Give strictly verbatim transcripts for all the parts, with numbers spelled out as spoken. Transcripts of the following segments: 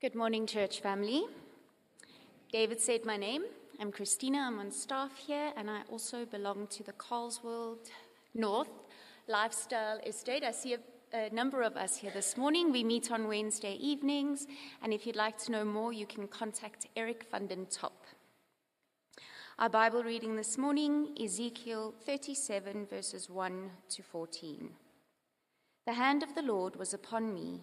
Good morning, church family. David said my name. I'm Christina. I'm on staff here, and I also belong to the Carlswold North Lifestyle Estate. I see a, a number of us here this morning. We meet on Wednesday evenings, and if you'd like to know more, you can contact Eric Vandentop Top. Our Bible reading this morning, Ezekiel thirty-seven, verses one to fourteen. The hand of the Lord was upon me,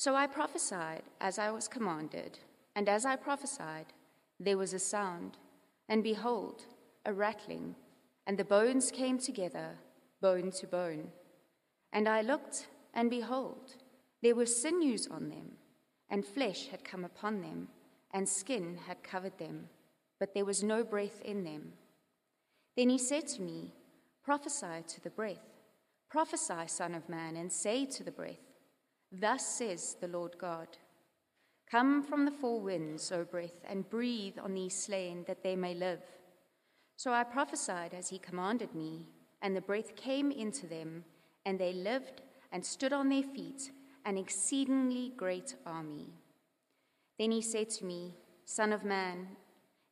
So I prophesied as I was commanded, and as I prophesied, there was a sound, and behold, a rattling, and the bones came together, bone to bone. And I looked, and behold, there were sinews on them, and flesh had come upon them, and skin had covered them, but there was no breath in them. Then he said to me, Prophesy to the breath, prophesy, Son of Man, and say to the breath, Thus says the Lord God, Come from the four winds, O breath, and breathe on these slain, that they may live. So I prophesied as he commanded me, and the breath came into them, and they lived and stood on their feet, an exceedingly great army. Then he said to me, Son of man,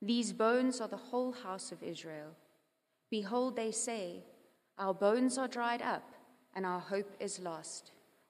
these bones are the whole house of Israel. Behold, they say, Our bones are dried up, and our hope is lost.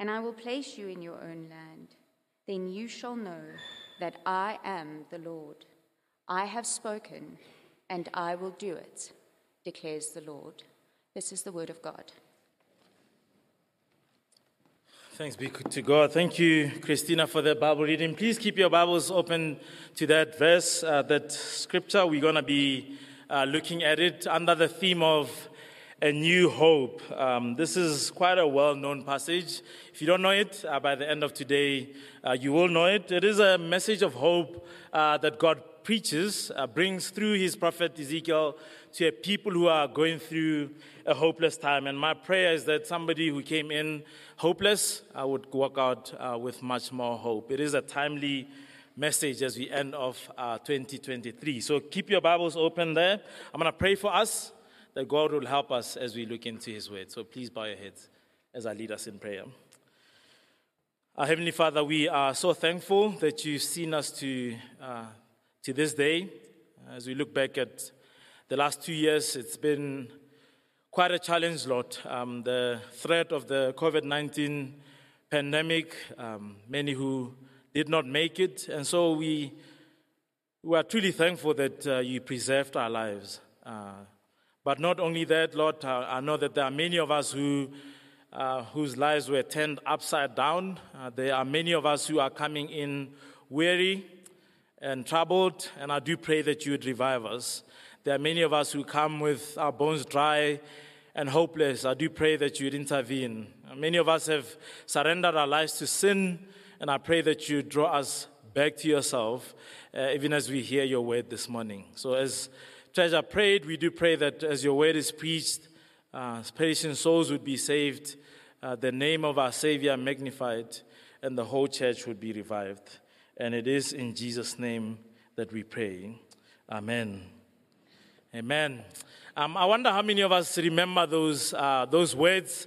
and I will place you in your own land. Then you shall know that I am the Lord. I have spoken, and I will do it, declares the Lord. This is the word of God. Thanks be to God. Thank you, Christina, for that Bible reading. Please keep your Bibles open to that verse, uh, that scripture. We're going to be uh, looking at it under the theme of A New Hope. Um, this is quite a well-known passage. If you don't know it, uh, by the end of today, uh, you will know it. It is a message of hope uh, that God preaches, uh, brings through his prophet Ezekiel to a people who are going through a hopeless time. And my prayer is that somebody who came in hopeless uh, would walk out uh, with much more hope. It is a timely message as we end off uh, twenty twenty-three. So keep your Bibles open there. I'm going to pray for us, that God will help us as we look into his word. So please bow your heads as I lead us in prayer. Our Heavenly Father, we are so thankful that you've seen us to uh, to this day. As we look back at the last two years, it's been quite a challenge, Lord. Um, the threat of the COVID nineteen pandemic, um, many who did not make it. And so we, we are truly thankful that uh, you preserved our lives. Uh, But not only that, Lord, I know that there are many of us who, uh, whose lives were turned upside down. Uh, there are many of us who are coming in weary and troubled, and I do pray that you would revive us. There are many of us who come with our bones dry and hopeless. I do pray that you would intervene. Many of us have surrendered our lives to sin, and I pray that you draw us back to yourself, uh, even as we hear your word this morning. So as Treasure prayed, we do pray that as your word is preached, uh, patient souls would be saved, uh, the name of our Savior magnified, and the whole church would be revived. And it is in Jesus' name that we pray. Amen. Amen. Um, I wonder how many of us remember those uh, those words,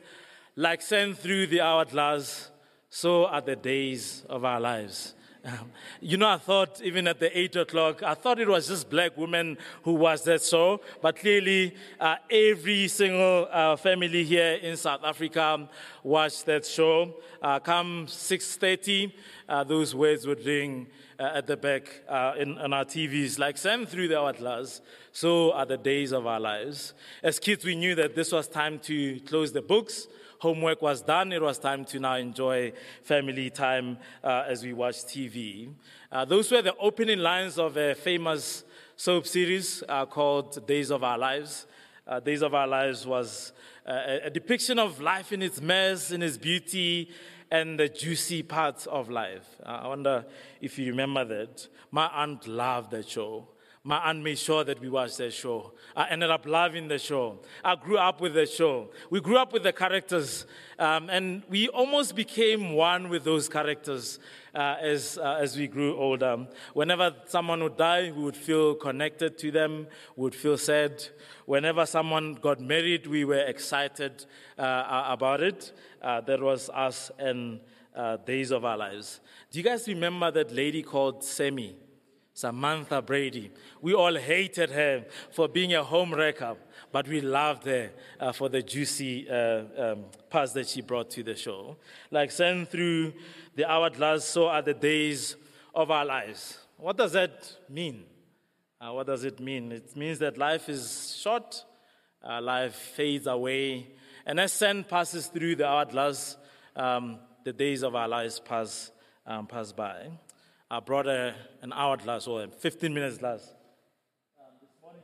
like send through the hourglass, so are the days of our lives. Um, you know, I thought even at the eight o'clock, I thought it was just black women who was that so, but clearly uh, every single uh, family here in South Africa watched that show. Uh, come six thirty, uh, those words would ring uh, at the back uh, in, on our T Vs, like send through the hourglass, so are the days of our lives. As kids, we knew that this was time to close the books. Homework was done. It was time to now enjoy family time uh, as we watch T V. Uh, those were the opening lines of a famous soap series uh, called Days of Our Lives. Uh, Days of Our Lives was uh, a depiction of life in its mess, in its beauty, and the juicy parts of life. Uh, I wonder if you remember that. My aunt loved that show. My aunt made sure that we watched the show. I ended up loving the show. I grew up with the show. We grew up with the characters, um, and we almost became one with those characters uh, as uh, as we grew older. Whenever someone would die, we would feel connected to them, we would feel sad. Whenever someone got married, we were excited uh, about it. Uh, that was us and uh, Days of Our Lives. Do you guys remember that lady called Sammy? Samantha Brady. We all hated her for being a home wrecker, but we loved her uh, for the juicy uh, um, parts that she brought to the show. Like sent through the hourglass, so are the days of our lives. What does that mean? Uh, what does it mean? It means that life is short, uh, life fades away, and as sand passes through the hourglass, um, the days of our lives pass um, pass by. I brought a, an hourglass or a fifteen minutes glass um, this morning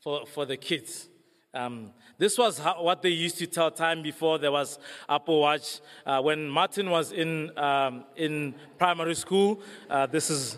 for, for the kids. Um, this was how, what they used to tell time before there was Apple Watch. Uh, when Martin was in um, in primary school, uh, this is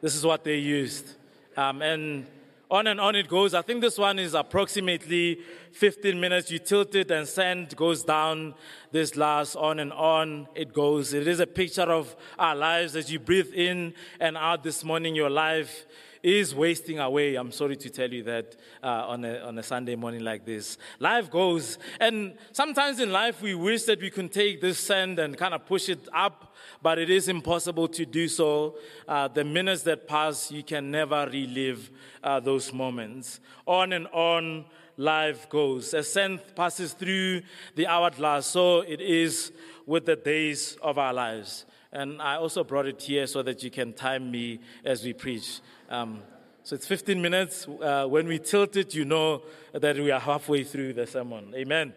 this is what they used, um, and on and on it goes. I think this one is approximately fifteen minutes. You tilt it and sand goes down this glass, on and on it goes. It is a picture of our lives as you breathe in and out this morning. Your life is wasting away. I'm sorry to tell you that uh, on, a, on a Sunday morning like this. Life goes. And sometimes in life we wish that we can take this sand and kind of push it up, but it is impossible to do so. Uh, the minutes that pass, you can never relive uh, those moments. On and on life goes. As sand passes through the hourglass, so it is with the days of our lives. And I also brought it here so that you can time me as we preach. Um, so it's fifteen minutes. Uh, when we tilt it, you know that we are halfway through the sermon. Amen.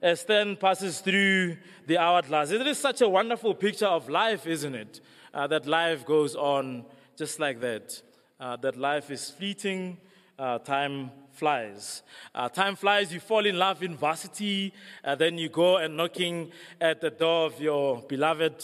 As ten passes through the hourglass, it is such a wonderful picture of life, isn't it? Uh, that life goes on just like that. Uh, that life is fleeting. Uh, time flies. Uh, time flies. You fall in love in varsity, and then you go and knocking at the door of your beloved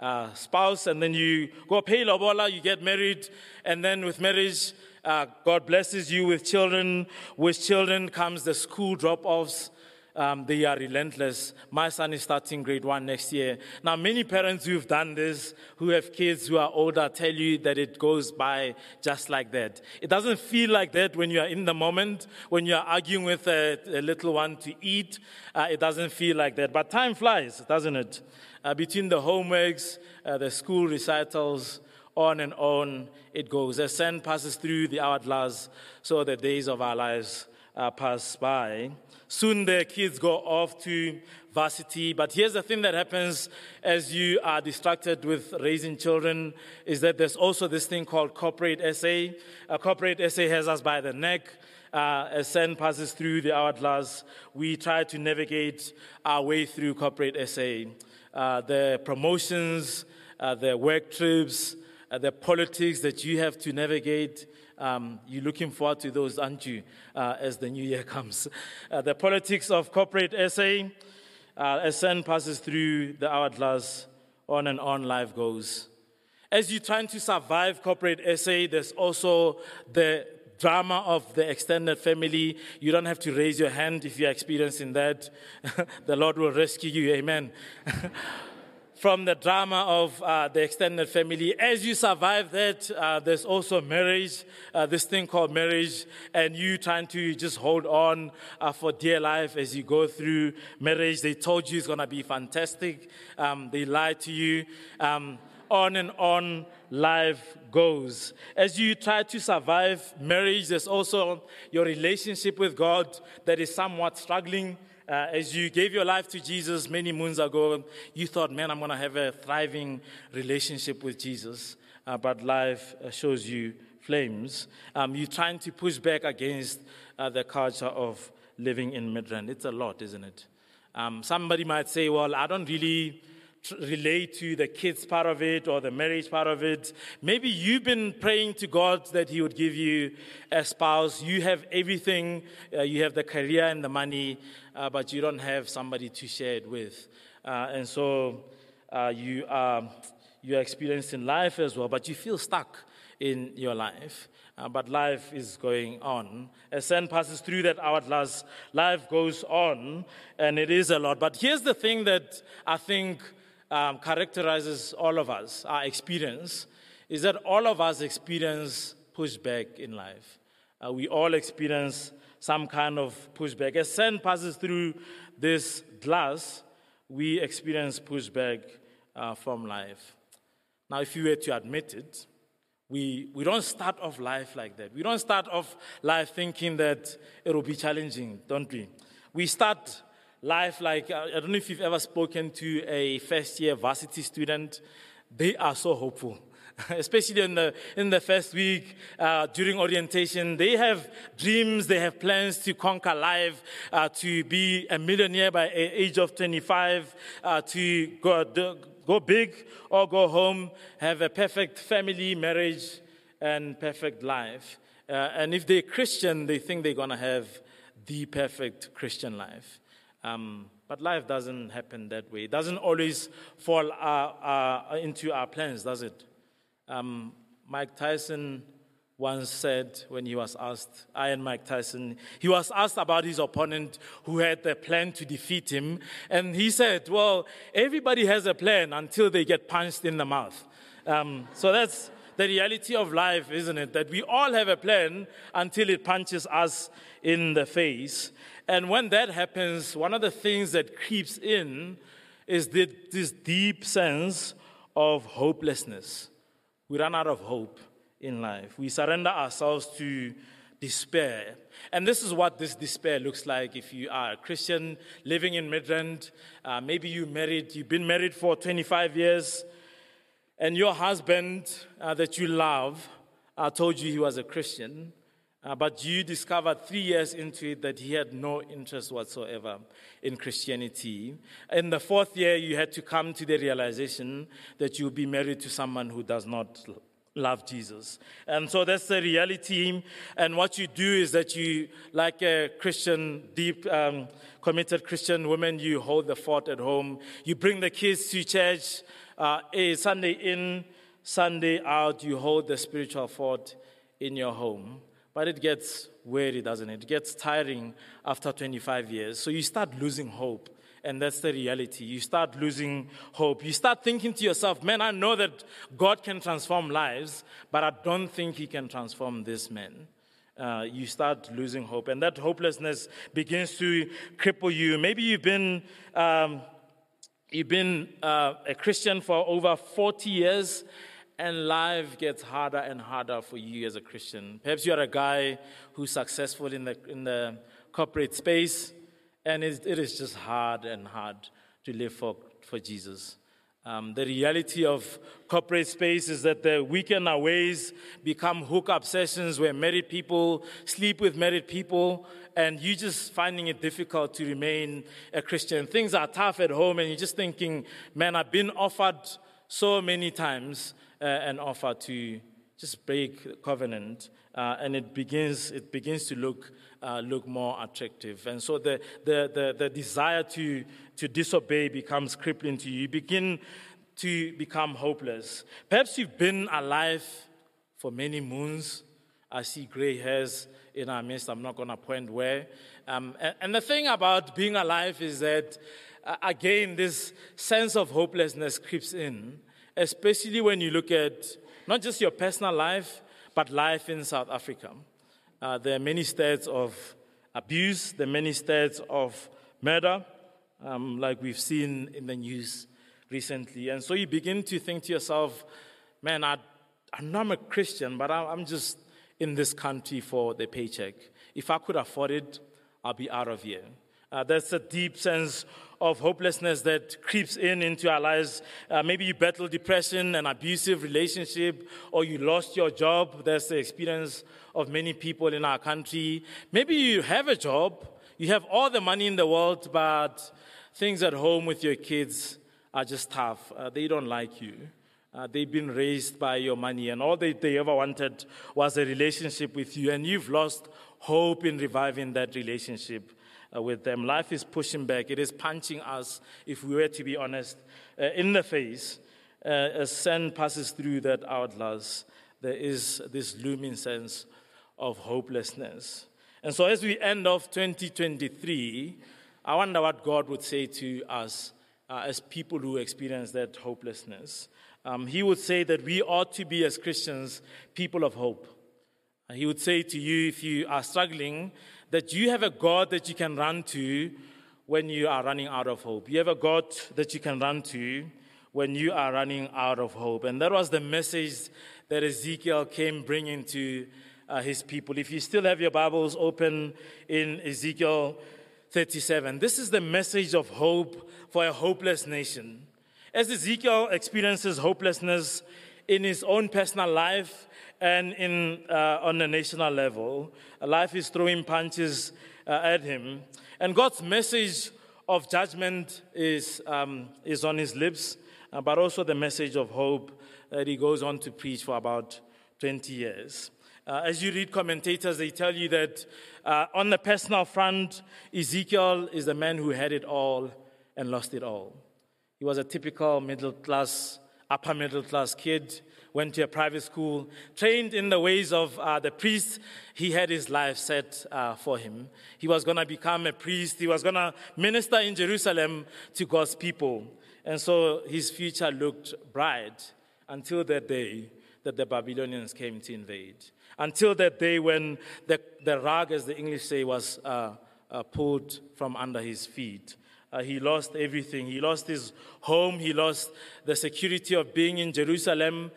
Uh, spouse, and then you go pay lobola, you get married, and then with marriage, uh, God blesses you with children. With children comes the school drop-offs. Um, they are relentless. My son is starting grade one next year. Now, many parents who've done this, who have kids who are older, tell you that it goes by just like that. It doesn't feel like that when you are in the moment, when you are arguing with a, a little one to eat. Uh, it doesn't feel like that. But time flies, doesn't it? Uh, between the homeworks, uh, the school recitals, on and on it goes. As sand passes through the hourglass, so the days of our lives uh, pass by. Soon the kids go off to varsity. But here's the thing that happens as you are distracted with raising children, is that there's also this thing called corporate S A. Uh, corporate S A has us by the neck. Uh, as sand passes through the hourglass, we try to navigate our way through corporate S A. Uh, the promotions, uh, the work trips, uh, the politics that you have to navigate, um, you're looking forward to those, aren't you, uh, as the new year comes. Uh, the politics of corporate S A, uh, as sand passes through the hourglass, on and on life goes. As you're trying to survive corporate S A, there's also the drama of the extended family. You don't have to raise your hand if you're experiencing that. The Lord will rescue you. Amen. from the drama of uh, the extended family. As you survive that, uh, there's also marriage, uh, this thing called marriage, and you trying to just hold on uh, for dear life as you go through marriage. They told you it's going to be fantastic. Um, they lied to you. Um, on and on life goes. As you try to survive marriage, there's also your relationship with God that is somewhat struggling. Uh, as you gave your life to Jesus many moons ago, you thought, man, I'm going to have a thriving relationship with Jesus. Uh, but life shows you flames. Um, you're trying to push back against uh, the culture of living in Midrand. It's a lot, isn't it? Um, somebody might say, well, I don't really relate to the kids part of it or the marriage part of it. Maybe you've been praying to God that he would give you a spouse. You have everything. Uh, you have the career and the money, uh, but you don't have somebody to share it with. Uh, and so uh, you, are, you are experiencing life as well, but you feel stuck in your life. Uh, but life is going on. As sand passes through that hourglass, life goes on, and it is a lot. But here's the thing that I think Um, characterizes all of us, our experience, is that all of us experience pushback in life. Uh, we all experience some kind of pushback. As sand passes through this glass, we experience pushback uh, from life. Now, if you were to admit it, we, we don't start off life like that. We don't start off life thinking that it will be challenging, don't we? We start life, like, I don't know if you've ever spoken to a first-year varsity student. They are so hopeful, especially in the in the first week uh, during orientation. They have dreams, they have plans to conquer life, uh, to be a millionaire by the age of twenty-five, uh, to go, go big or go home, have a perfect family, marriage, and perfect life. Uh, and if they're Christian, they think they're going to have the perfect Christian life. Um, but life doesn't happen that way. It doesn't always fall our, our, into our plans, does it? Um, Mike Tyson once said, when he was asked, I and Mike Tyson, he was asked about his opponent who had a plan to defeat him. And he said, well, everybody has a plan until they get punched in the mouth. Um, so that's the reality of life, isn't it? That we all have a plan until it punches us in the face. And when that happens, one of the things that creeps in is this deep sense of hopelessness. We run out of hope in life. We surrender ourselves to despair. And this is what this despair looks like if you are a Christian living in Midrand. Uh, maybe you married, you've been married for twenty-five years. And your husband uh, that you love uh, told you he was a Christian, uh, but you discovered three years into it that he had no interest whatsoever in Christianity. In the fourth year, you had to come to the realization that you'll be married to someone who does not love Jesus. And so that's the reality. And what you do is that you, like a Christian, deep, um, committed Christian woman, you hold the fort at home. You bring the kids to church. Uh, a Sunday in, Sunday out, you hold the spiritual fort in your home. But it gets weary, doesn't it? It gets tiring after twenty-five years. So you start losing hope, and that's the reality. You start losing hope. You start thinking to yourself, man, I know that God can transform lives, but I don't think he can transform this man. Uh, you start losing hope, and that hopelessness begins to cripple you. Maybe you've been... Um, You've been uh, a Christian for over forty years, and life gets harder and harder for you as a Christian. Perhaps you are a guy who's successful in the in the corporate space, and it, it is just hard and hard to live for, for Jesus. Um, the reality of corporate space is that the weekend aways become hook-up sessions where married people sleep with married people, and you're just finding it difficult to remain a Christian. Things are tough at home, and you're just thinking, man, I've been offered so many times uh, an offer to just break covenant, uh, and it begins it begins to look uh, look more attractive. And so the, the the the desire to to disobey becomes crippling to you. You begin to become hopeless. Perhaps you've been alive for many moons. I see gray hairs in our midst. I'm not going to point where. Um, and, and the thing about being alive is that uh, again, this sense of hopelessness creeps in, especially when you look at not just your personal life, but life in South Africa. Uh, there are many stats of abuse, there are many stats of murder, um, like we've seen in the news recently. And so you begin to think to yourself, man, I, I'm not a Christian, but I, I'm just in this country for the paycheck. If I could afford it, I'll be out of here. Uh, that's a deep sense of hopelessness that creeps in into our lives. Uh, maybe you battle depression, an abusive relationship, or you lost your job. That's the experience of many people in our country. Maybe you have a job, you have all the money in the world, but things at home with your kids are just tough. Uh, they don't like you. Uh, they've been raised by your money, and all they, they ever wanted was a relationship with you, and you've lost hope in reviving that relationship uh, with them. Life is pushing back. It is punching us, if we were to be honest, uh, in the face. Uh, as sand passes through that hourglass, there is this looming sense of hopelessness. And so as we end off twenty twenty-three, I wonder what God would say to us uh, as people who experience that hopelessness. Um, he would say that we ought to be, as Christians, people of hope. And he would say to you, if you are struggling, that you have a God that you can run to when you are running out of hope. You have a God that you can run to when you are running out of hope. And that was the message that Ezekiel came bringing to uh, his people. If you still have your Bibles open in Ezekiel thirty-seven, this is the message of hope for a hopeless nation. As Ezekiel experiences hopelessness in his own personal life and in uh, on a national level, life is throwing punches uh, at him. And God's message of judgment is, um, is on his lips, uh, but also the message of hope that he goes on to preach for about twenty years. Uh, as you read commentators, they tell you that uh, on the personal front, Ezekiel is the man who had it all and lost it all. He was a typical middle-class, upper-middle-class kid, went to a private school, trained in the ways of uh, the priest. He had his life set uh, for him. He was going to become a priest. He was going to minister in Jerusalem to God's people. And so his future looked bright until that day that the Babylonians came to invade, until that day when the, the rug, as the English say, was uh, uh, pulled from under his feet. Uh, he lost everything. He lost his home. He lost the security of being in Jerusalem.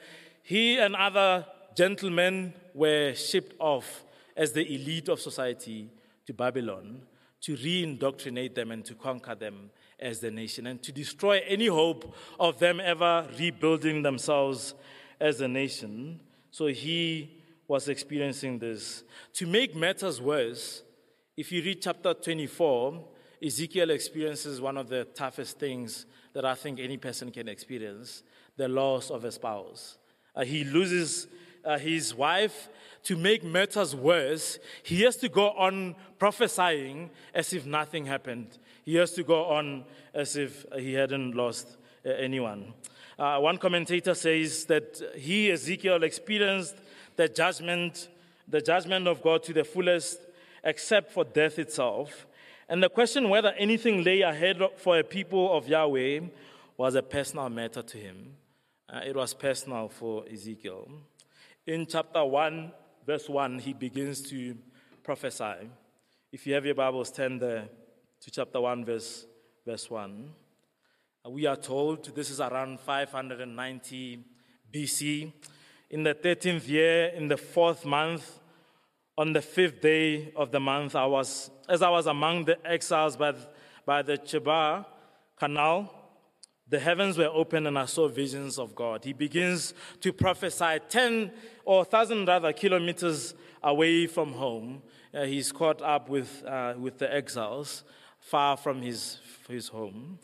He and other gentlemen were shipped off as the elite of society to Babylon to re-indoctrinate them and to conquer them as the nation and to destroy any hope of them ever rebuilding themselves as a nation. So he was experiencing this. To make matters worse, if you read chapter twenty-four, Ezekiel experiences one of the toughest things that I think any person can experience, the loss of a spouse. Uh, he loses uh, his wife. To make matters worse, he has to go on prophesying as if nothing happened. He has to go on as if he hadn't lost uh, anyone. Uh, one commentator says that he, Ezekiel, experienced the judgment, the judgment of God to the fullest, except for death itself. And the question whether anything lay ahead for a people of Yahweh was a personal matter to him. Uh, it was personal for Ezekiel. In chapter one, verse one, he begins to prophesy. If you have your Bibles, turn there to chapter one, verse, verse one. We are told, this is around five hundred ninety B C, in the thirteenth year, in the fourth month, on the fifth day of the month, I was, as I was among the exiles by the, by the Chebar Canal, the heavens were open and I saw visions of God. He begins to prophesy ten or thousand rather kilometers away from home. Uh, he's caught up with uh, with the exiles, far from his his home.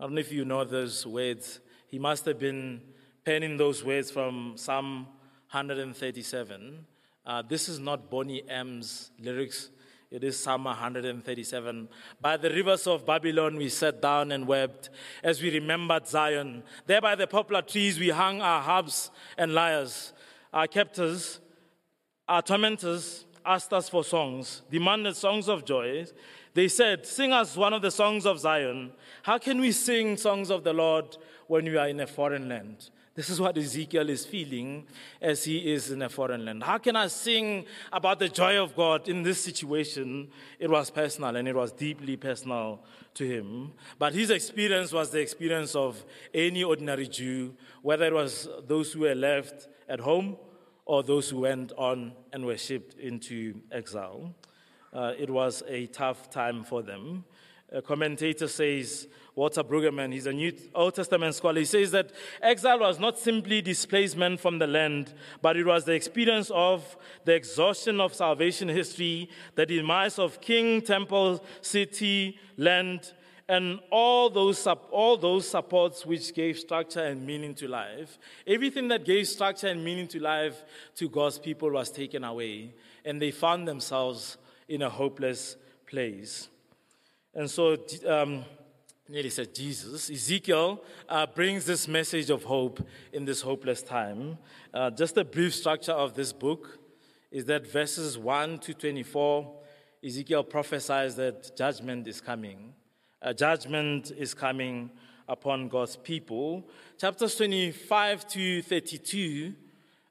I don't know if you know those words. He must have been penning those words from Psalm one thirty-seven. Uh, this is not Bonnie M's lyrics. It is Psalm one thirty-seven. By the rivers of Babylon we sat down and wept as we remembered Zion. There by the poplar trees we hung our harps and lyres. Our captors, our tormentors, asked us for songs, demanded songs of joy. They said, sing us one of the songs of Zion. How can we sing songs of the Lord when we are in a foreign land? This is what Ezekiel is feeling as he is in a foreign land. How can I sing about the joy of God in this situation? It was personal, and it was deeply personal to him. But his experience was the experience of any ordinary Jew, whether it was those who were left at home or those who went on and were shipped into exile. Uh, it was a tough time for them. A commentator says, Walter Brueggemann, he's a New Old Testament scholar, he says that exile was not simply displacement from the land, but it was the experience of the exhaustion of salvation history, the demise of king, temple, city, land, and all those all those supports which gave structure and meaning to life. Everything that gave structure and meaning to life to God's people was taken away, and they found themselves in a hopeless place. And so, um, nearly said Jesus, Ezekiel uh, brings this message of hope in this hopeless time. Uh, just a brief structure of this book is that verses one to twenty-four, Ezekiel prophesies that judgment is coming. A judgment is coming upon God's people. Chapters twenty-five to thirty-two,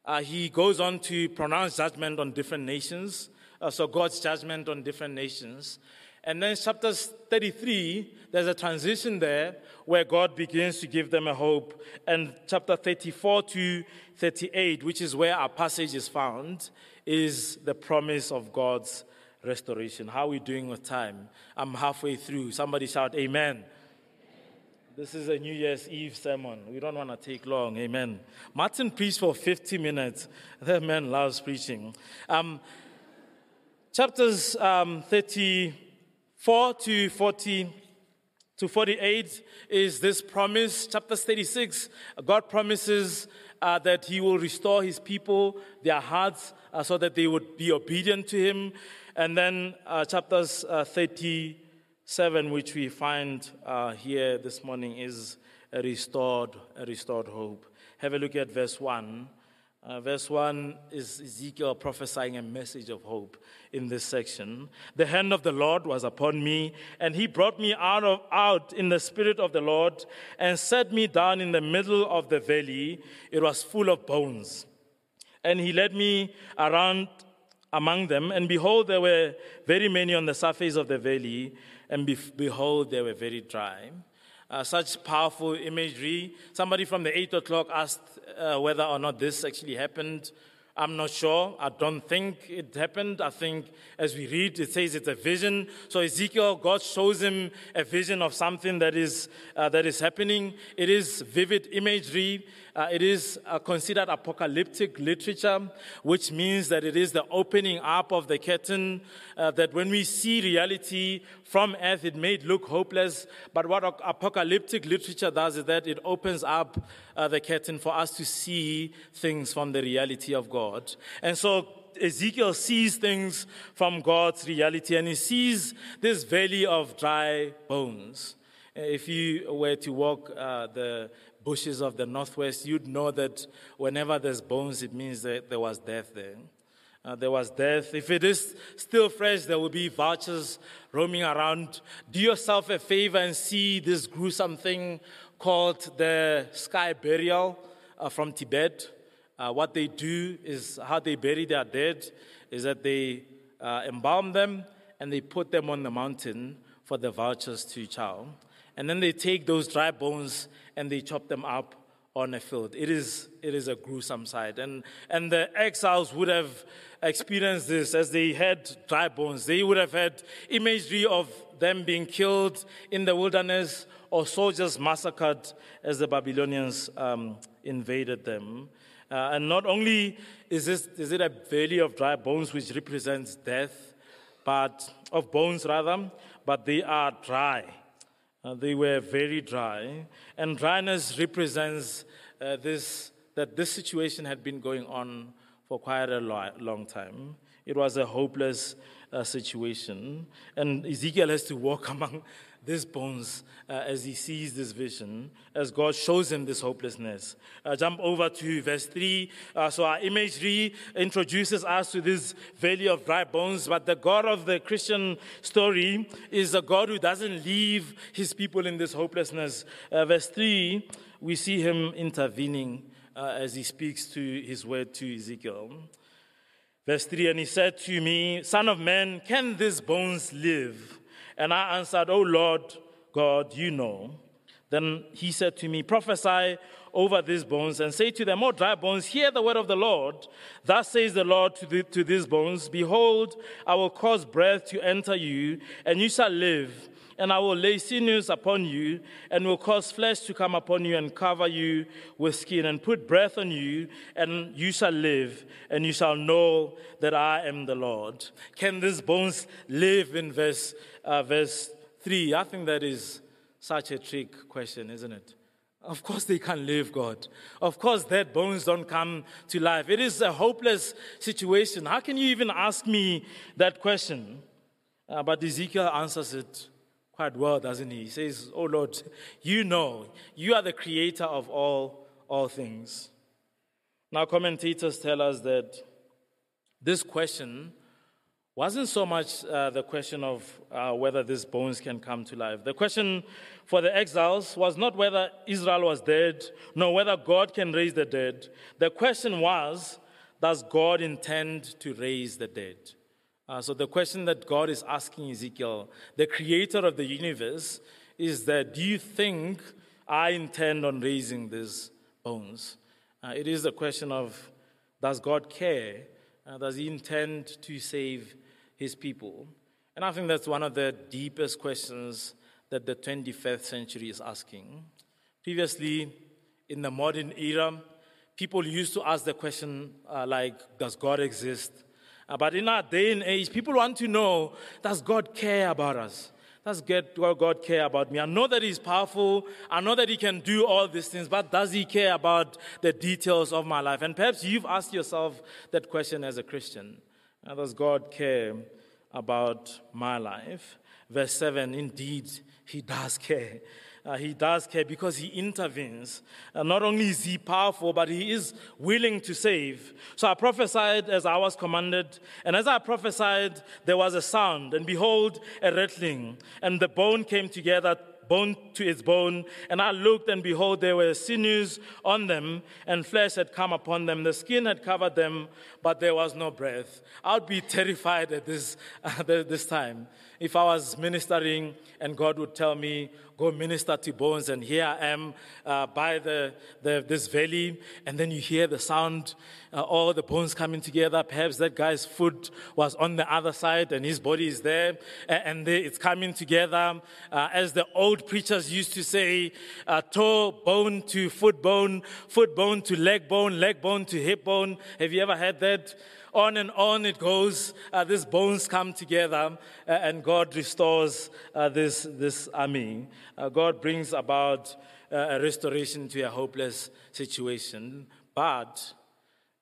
uh, he goes on to pronounce judgment on different nations. Uh, so God's judgment on different nations. And then chapters thirty-three, there's a transition there where God begins to give them a hope. And chapter thirty-four to thirty-eight, which is where our passage is found, is the promise of God's restoration. How are we doing with time? I'm halfway through. Somebody shout, amen. Amen. This is a New Year's Eve sermon. We don't want to take long. Amen. Martin preached for fifty minutes. That man loves preaching. Um, chapters um, thirty-four to forty to forty-eight is this promise. Chapter thirty-six, God promises uh, that he will restore his people, their hearts, uh, so that they would be obedient to him. And then uh, chapters uh, thirty-seven, which we find uh, here this morning, is a restored, a restored hope. Have a look at verse one. Uh, verse one is Ezekiel prophesying a message of hope in this section. The hand of the Lord was upon me, and he brought me out, of, out in the spirit of the Lord and set me down in the middle of the valley. It was full of bones. And he led me around among them, and behold, there were very many on the surface of the valley, and be- behold, they were very dry. Uh, such powerful imagery. Somebody from the eight o'clock asked uh, whether or not this actually happened. I'm not sure. I don't think it happened. I think as we read, it says it's a vision. So Ezekiel, God shows him a vision of something that is uh, that is happening. It is vivid imagery. Uh, it is uh, considered apocalyptic literature, which means that it is the opening up of the curtain, uh, that when we see reality from earth, it may look hopeless. But what apocalyptic literature does is that it opens up uh, the curtain for us to see things from the reality of God. God. And so Ezekiel sees things from God's reality, and he sees this valley of dry bones. If you were to walk uh, the bushes of the northwest, you'd know that whenever there's bones, it means that there was death there. Uh, there was death. If it is still fresh, there will be vultures roaming around. Do yourself a favor and see this gruesome thing called the sky burial uh, from Tibet. Uh, what they do is how they bury their dead is that they uh, embalm them and they put them on the mountain for the vultures to chow. And then they take those dry bones and they chop them up on a field. It is it is a gruesome sight. And, and the exiles would have experienced this as they had dry bones. They would have had imagery of them being killed in the wilderness or soldiers massacred as the Babylonians um, invaded them. Uh, and not only is this is it a valley of dry bones, which represents death, but of bones rather, but they are dry. Uh, they were very dry, and dryness represents uh, this that this situation had been going on for quite a lo- long time. It was a hopeless uh, situation, and Ezekiel has to walk among these bones uh, as he sees this vision, as God shows him this hopelessness. Uh, jump over to verse three. Uh, so our imagery introduces us to this valley of dry bones, but the God of the Christian story is a God who doesn't leave his people in this hopelessness. Uh, verse three, we see him intervening uh, as he speaks to his word to Ezekiel. Verse three, and he said to me, Son of man, can these bones live? And I answered, O Lord God, you know. Then he said to me, prophesy over these bones and say to them, O dry bones, hear the word of the Lord. Thus says the Lord to, the, to these bones, behold, I will cause breath to enter you, and you shall live. And I will lay sinews upon you, and will cause flesh to come upon you, and cover you with skin, and put breath on you, and you shall live, and you shall know that I am the Lord. Can these bones live in verse uh, verse three? I think that is such a trick question, isn't it? Of course they can't live, God. Of course dead bones don't come to life. It is a hopeless situation. How can you even ask me that question? Uh, but Ezekiel answers it quite well, doesn't he? He says, Oh Lord, you know, you are the creator of all, all things. Now, commentators tell us that this question wasn't so much uh, the question of uh, whether these bones can come to life. The question for the exiles was not whether Israel was dead, nor whether God can raise the dead. The question was, does God intend to raise the dead? Uh, so the question that God is asking Ezekiel, the creator of the universe, is that, do you think I intend on raising these bones? Uh, it is the question of, does God care? Uh, does he intend to save his people? And I think that's one of the deepest questions that the twenty-first century is asking. Previously, in the modern era, people used to ask the question uh, like, does God exist? But in our day and age, people want to know, does God care about us? Does God care about me? I know that he's powerful. I know that he can do all these things. But does he care about the details of my life? And perhaps you've asked yourself that question as a Christian. Does God care about my life? Verse seven, indeed, he does care. Uh, he does care because he intervenes. Uh, not only is he powerful, but he is willing to save. So I prophesied as I was commanded. And as I prophesied, there was a sound. And behold, a rattling. And the bone came together, bone to its bone. And I looked, and behold, there were sinews on them, and flesh had come upon them. The skin had covered them, but there was no breath. I'd be terrified at this, uh, this time. If I was ministering and God would tell me, go minister to bones, and here I am uh, by the, the this valley, and then you hear the sound, uh, all the bones coming together. Perhaps that guy's foot was on the other side and his body is there, and, and they, it's coming together. Uh, as the old preachers used to say, uh, toe bone to foot bone, foot bone to leg bone, leg bone to hip bone. Have you ever heard that? On and on it goes. Uh, these bones come together, uh, and God restores uh, this this army. Uh, God brings about uh, a restoration to a hopeless situation, but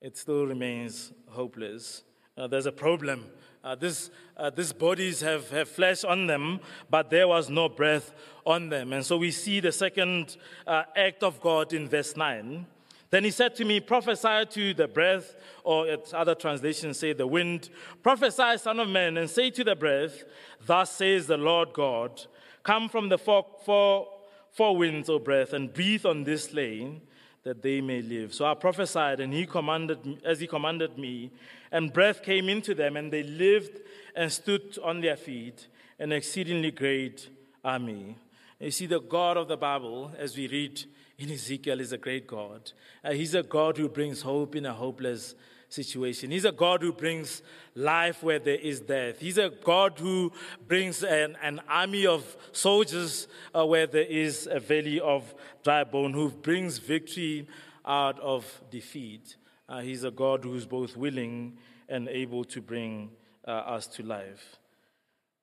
it still remains hopeless. Uh, there's a problem. Uh, this, uh, these bodies have, have flesh on them, but there was no breath on them. And so we see the second uh, act of God in verse nine. Then he said to me, prophesy to the breath, or at other translations say the wind. Prophesy, son of man, and say to the breath, thus says the Lord God, come from the four, four, four winds, O breath, and breathe on this slain, that they may live. So I prophesied, and he commanded, as he commanded me, and breath came into them, and they lived and stood on their feet, an exceedingly great army. You see, the God of the Bible, as we read in Ezekiel, is a great God. Uh, he's a God who brings hope in a hopeless situation. He's a God who brings life where there is death. He's a God who brings an, an army of soldiers uh, where there is a valley of dry bone, who brings victory out of defeat. Uh, he's a God who's both willing and able to bring uh, us to life.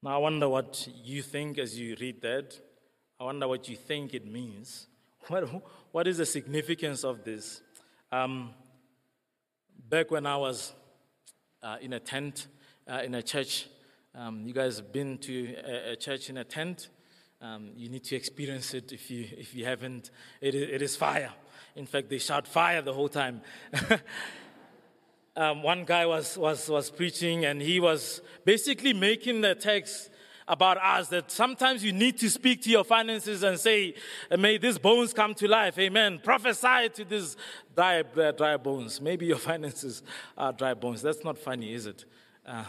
Now, I wonder what you think as you read that. I wonder what you think it means. What, what is the significance of this? Um, back when I was uh, in a tent, uh, in a church, um, you guys have been to a, a church in a tent? Um, you need to experience it if you if you haven't. It, it is fire. In fact, they shout fire the whole time. um, one guy was, was, was preaching, and he was basically making the text about us, that sometimes you need to speak to your finances and say, may these bones come to life, amen. Prophesy to these dry, dry bones. Maybe your finances are dry bones. That's not funny, is it? Uh,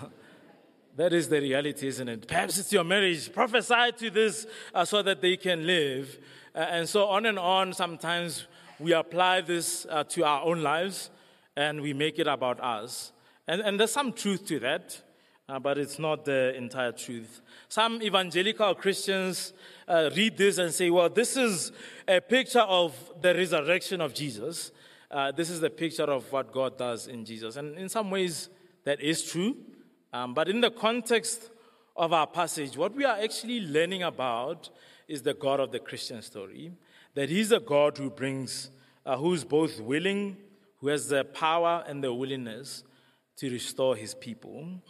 that is the reality, isn't it? Perhaps it's your marriage. Prophesy to this uh, so that they can live. Uh, and so on and on, sometimes we apply this uh, to our own lives, and we make it about us. And, and there's some truth to that. Uh, but it's not the entire truth. Some evangelical Christians uh, read this and say, well, this is a picture of the resurrection of Jesus. Uh, this is the picture of what God does in Jesus. And in some ways, that is true. Um, but in the context of our passage, what we are actually learning about is the God of the Christian story, that he's a God who brings, uh, who's both willing, who has the power and the willingness to restore his people.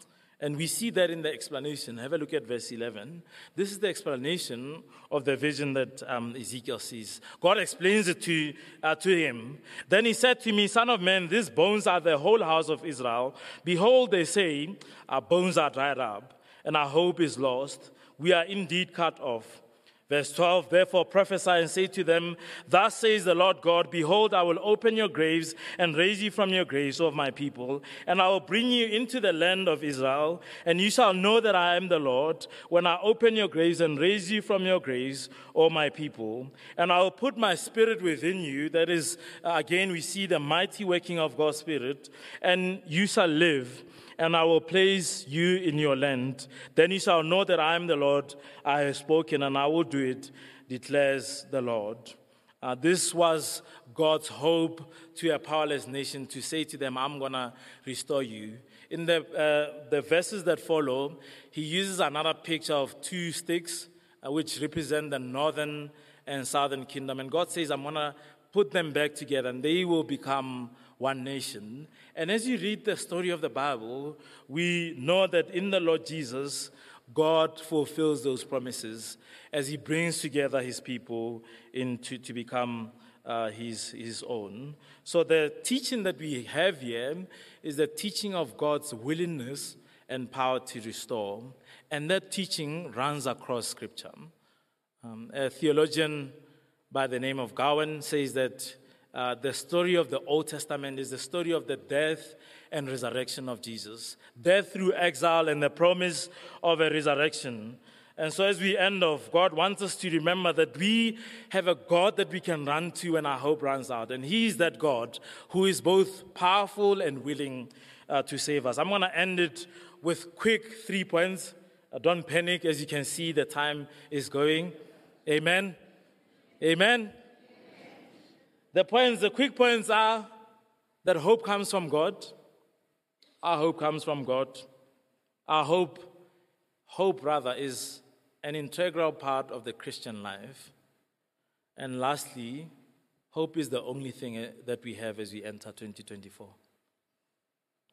And we see that in the explanation. Have a look at verse eleven. This is the explanation of the vision that um, Ezekiel sees. God explains it to, uh, to him. Then he said to me, Son of man, these bones are the whole house of Israel. Behold, they say, our bones are dried up, and our hope is lost. We are indeed cut off. Verse twelve, therefore prophesy and say to them, Thus says the Lord God, Behold, I will open your graves and raise you from your graves, O my people, and I will bring you into the land of Israel, and you shall know that I am the Lord, when I open your graves and raise you from your graves, O my people. And I will put my spirit within you, that is, again, we see the mighty working of God's spirit, and you shall live. And I will place you in your land. Then you shall know that I am the Lord. I have spoken, and I will do it, declares the Lord. Uh, this was God's hope to a powerless nation, to say to them, I'm going to restore you. In the uh, the verses that follow, he uses another picture of two sticks, uh, which represent the northern and southern kingdom. And God says, I'm going to put them back together, and they will become one nation. And as you read the story of the Bible, we know that in the Lord Jesus, God fulfills those promises as he brings together his people into to become uh, his, his own. So the teaching that we have here is the teaching of God's willingness and power to restore. And that teaching runs across Scripture. Um, a theologian by the name of Gowan says that Uh, the story of the Old Testament is the story of the death and resurrection of Jesus. Death through exile and the promise of a resurrection. And so as we end off, God wants us to remember that we have a God that we can run to when our hope runs out. And he is that God who is both powerful and willing uh, to save us. I'm going to end it with quick three points. Uh, don't panic. As you can see, the time is going. Amen. Amen. The points, the quick points are that hope comes from God. Our hope comes from God. Our hope, hope rather, is an integral part of the Christian life. And lastly, hope is the only thing that we have as we enter twenty twenty-four.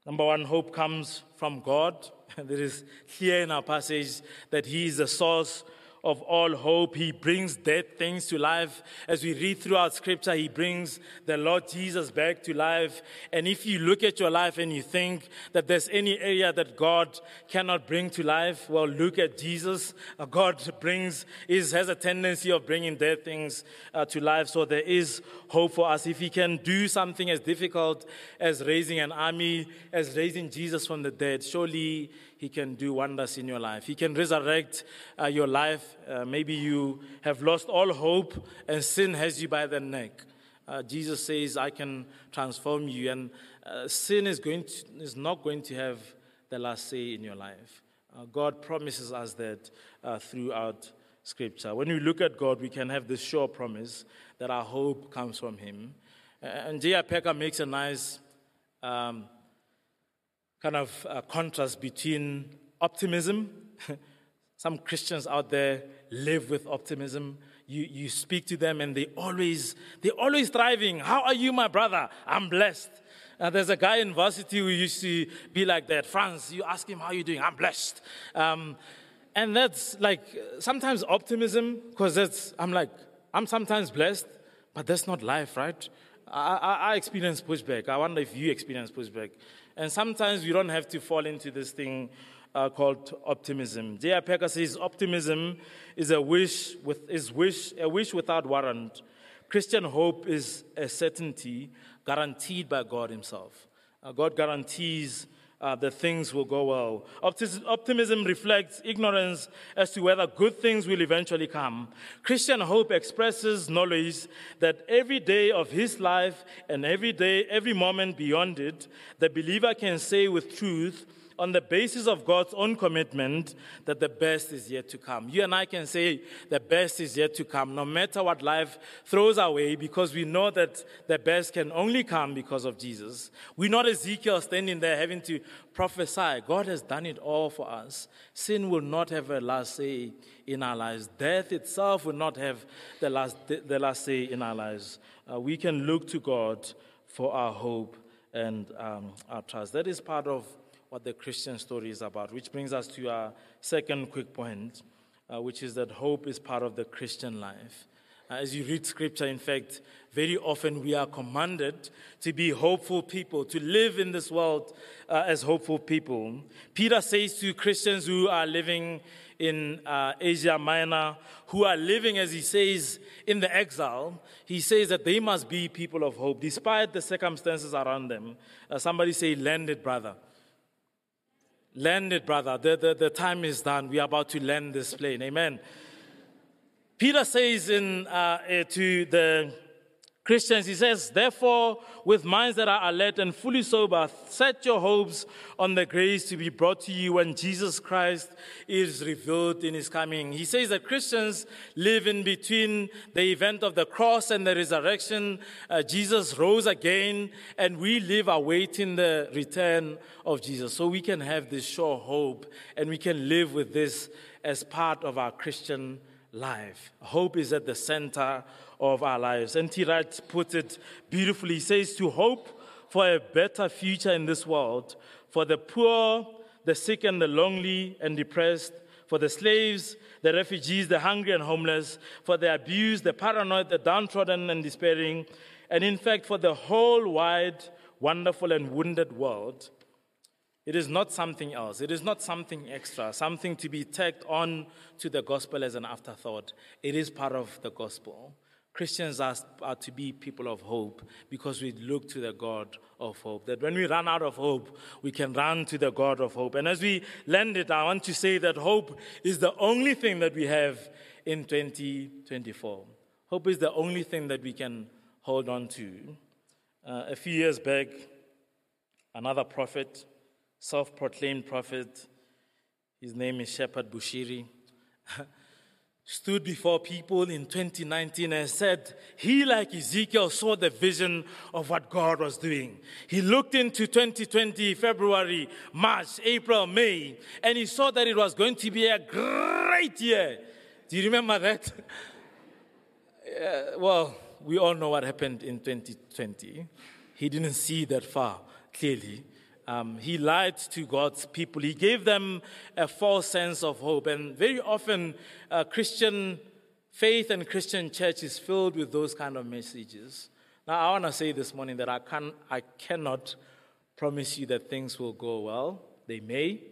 Number one, hope comes from God. And it is clear in our passage that he is the source of all hope. He brings dead things to life. As we read throughout Scripture, he brings the Lord Jesus back to life. And if you look at your life and you think that there's any area that God cannot bring to life, well, look at Jesus. God brings, is, has a tendency of bringing dead things uh, to life. So there is hope for us. If he can do something as difficult as raising an army, as raising Jesus from the dead, surely he can do wonders in your life. He can resurrect uh, your life. Uh, maybe you have lost all hope and sin has you by the neck. Uh, Jesus says, I can transform you. And uh, sin is going to, is not going to have the last say in your life. Uh, God promises us that uh, throughout Scripture. When we look at God, we can have this sure promise that our hope comes from him. And J I Packer makes a nice Um, kind of a contrast between optimism. Some Christians out there live with optimism. You you speak to them and they always, they're always thriving. How are you, my brother? I'm blessed. Uh, there's a guy in varsity who used to be like that. Franz, you ask him, how are you doing? I'm blessed. Um, And that's like sometimes optimism, because that's I'm like, I'm sometimes blessed, but that's not life, right? I, I, I experience pushback. I wonder if you experience pushback. And sometimes you don't have to fall into this thing uh, called optimism. J I. Packer says optimism is a wish with is wish a wish without warrant. Christian hope is a certainty guaranteed by God Himself. Uh, God guarantees Uh, the things will go well. Optis- optimism reflects ignorance as to whether good things will eventually come. Christian hope expresses knowledge that every day of his life and every day, every moment beyond it, the believer can say with truth, on the basis of God's own commitment, that the best is yet to come. You and I can say the best is yet to come, no matter what life throws our way, because we know that the best can only come because of Jesus. We're not Ezekiel standing there having to prophesy. God has done it all for us. Sin will not have a last say in our lives. Death itself will not have the last, the last say in our lives. Uh, we can look to God for our hope and um, our trust. That is part of what the Christian story is about, which brings us to our second quick point, uh, which is that hope is part of the Christian life. Uh, as you read Scripture, in fact, very often we are commanded to be hopeful people, to live in this world uh, as hopeful people. Peter says to Christians who are living in uh, Asia Minor, who are living, as he says, in the exile, he says that they must be people of hope, despite the circumstances around them. Uh, somebody say, landed brother. Land it, brother. The, the, the time is done. We are about to land this plane. Amen. Peter says in uh, uh, to the Christians, he says, therefore, with minds that are alert and fully sober, set your hopes on the grace to be brought to you when Jesus Christ is revealed in his coming. He says that Christians live in between the event of the cross and the resurrection. Uh, Jesus rose again, and we live awaiting the return of Jesus. So we can have this sure hope, and we can live with this as part of our Christian life. Hope is at the center of our lives. N T Wright put it beautifully. He says, to hope for a better future in this world, for the poor, the sick and the lonely and depressed, for the slaves, the refugees, the hungry and homeless, for the abused, the paranoid, the downtrodden and despairing, and in fact for the whole wide, wonderful and wounded world. It is not something else. It is not something extra, something to be tacked on to the gospel as an afterthought. It is part of the gospel. Christians are, are to be people of hope because we look to the God of hope. That when we run out of hope, we can run to the God of hope. And as we land it, I want to say that hope is the only thing that we have in twenty twenty-four. Hope is the only thing that we can hold on to. Uh, a few years back, another prophet, self-proclaimed prophet, his name is Shepherd Bushiri, stood before people in twenty nineteen and said, he, like Ezekiel, saw the vision of what God was doing. He looked into twenty twenty, February, March, April, May, and he saw that it was going to be a great year. Do you remember that? uh, well, we all know what happened in twenty twenty. He didn't see that far, clearly. Um, he lied to God's people. He gave them a false sense of hope. And very often, uh, Christian faith and Christian church is filled with those kind of messages. Now, I want to say this morning that I can, I cannot promise you that things will go well. They may.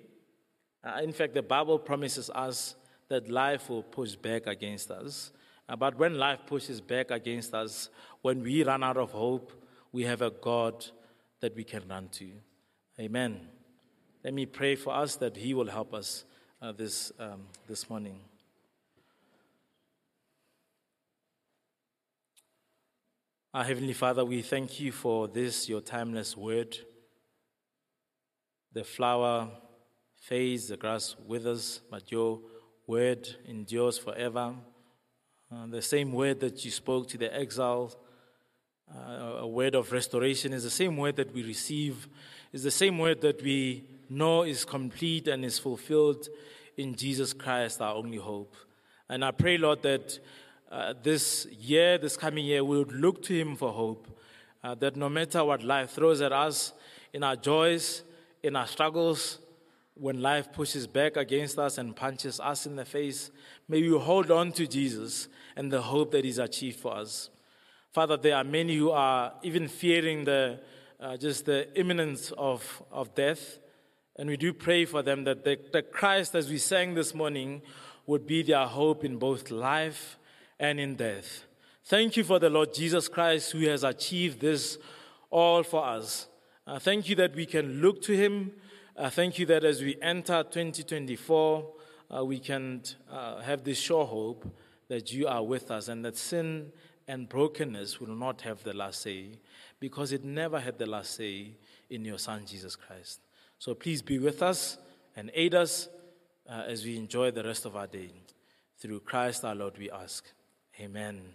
Uh, in fact, the Bible promises us that life will push back against us. Uh, but when life pushes back against us, when we run out of hope, we have a God that we can run to. Amen. Let me pray for us that he will help us uh, this um, this morning. Our Heavenly Father, we thank you for this, your timeless word. The flower fades, the grass withers, but your word endures forever. Uh, the same word that you spoke to the exile, uh, a word of restoration, is the same word that we receive. It's the same word that we know is complete and is fulfilled in Jesus Christ, our only hope. And I pray, Lord, that uh, this year, this coming year, we would look to him for hope, uh, that no matter what life throws at us, in our joys, in our struggles, when life pushes back against us and punches us in the face, may we hold on to Jesus and the hope that he's achieved for us. Father, there are many who are even fearing the uh, just the imminence of, of death, and we do pray for them that the, the Christ, as we sang this morning, would be their hope in both life and in death. Thank you for the Lord Jesus Christ who has achieved this all for us. Uh, thank you that we can look to him. Uh, thank you that as we enter twenty twenty-four, uh, we can uh, have this sure hope that you are with us and that sin and brokenness will not have the last say, because it never had the last say in your Son, Jesus Christ. So please be with us and aid us uh, as we enjoy the rest of our day. Through Christ our Lord we ask. Amen.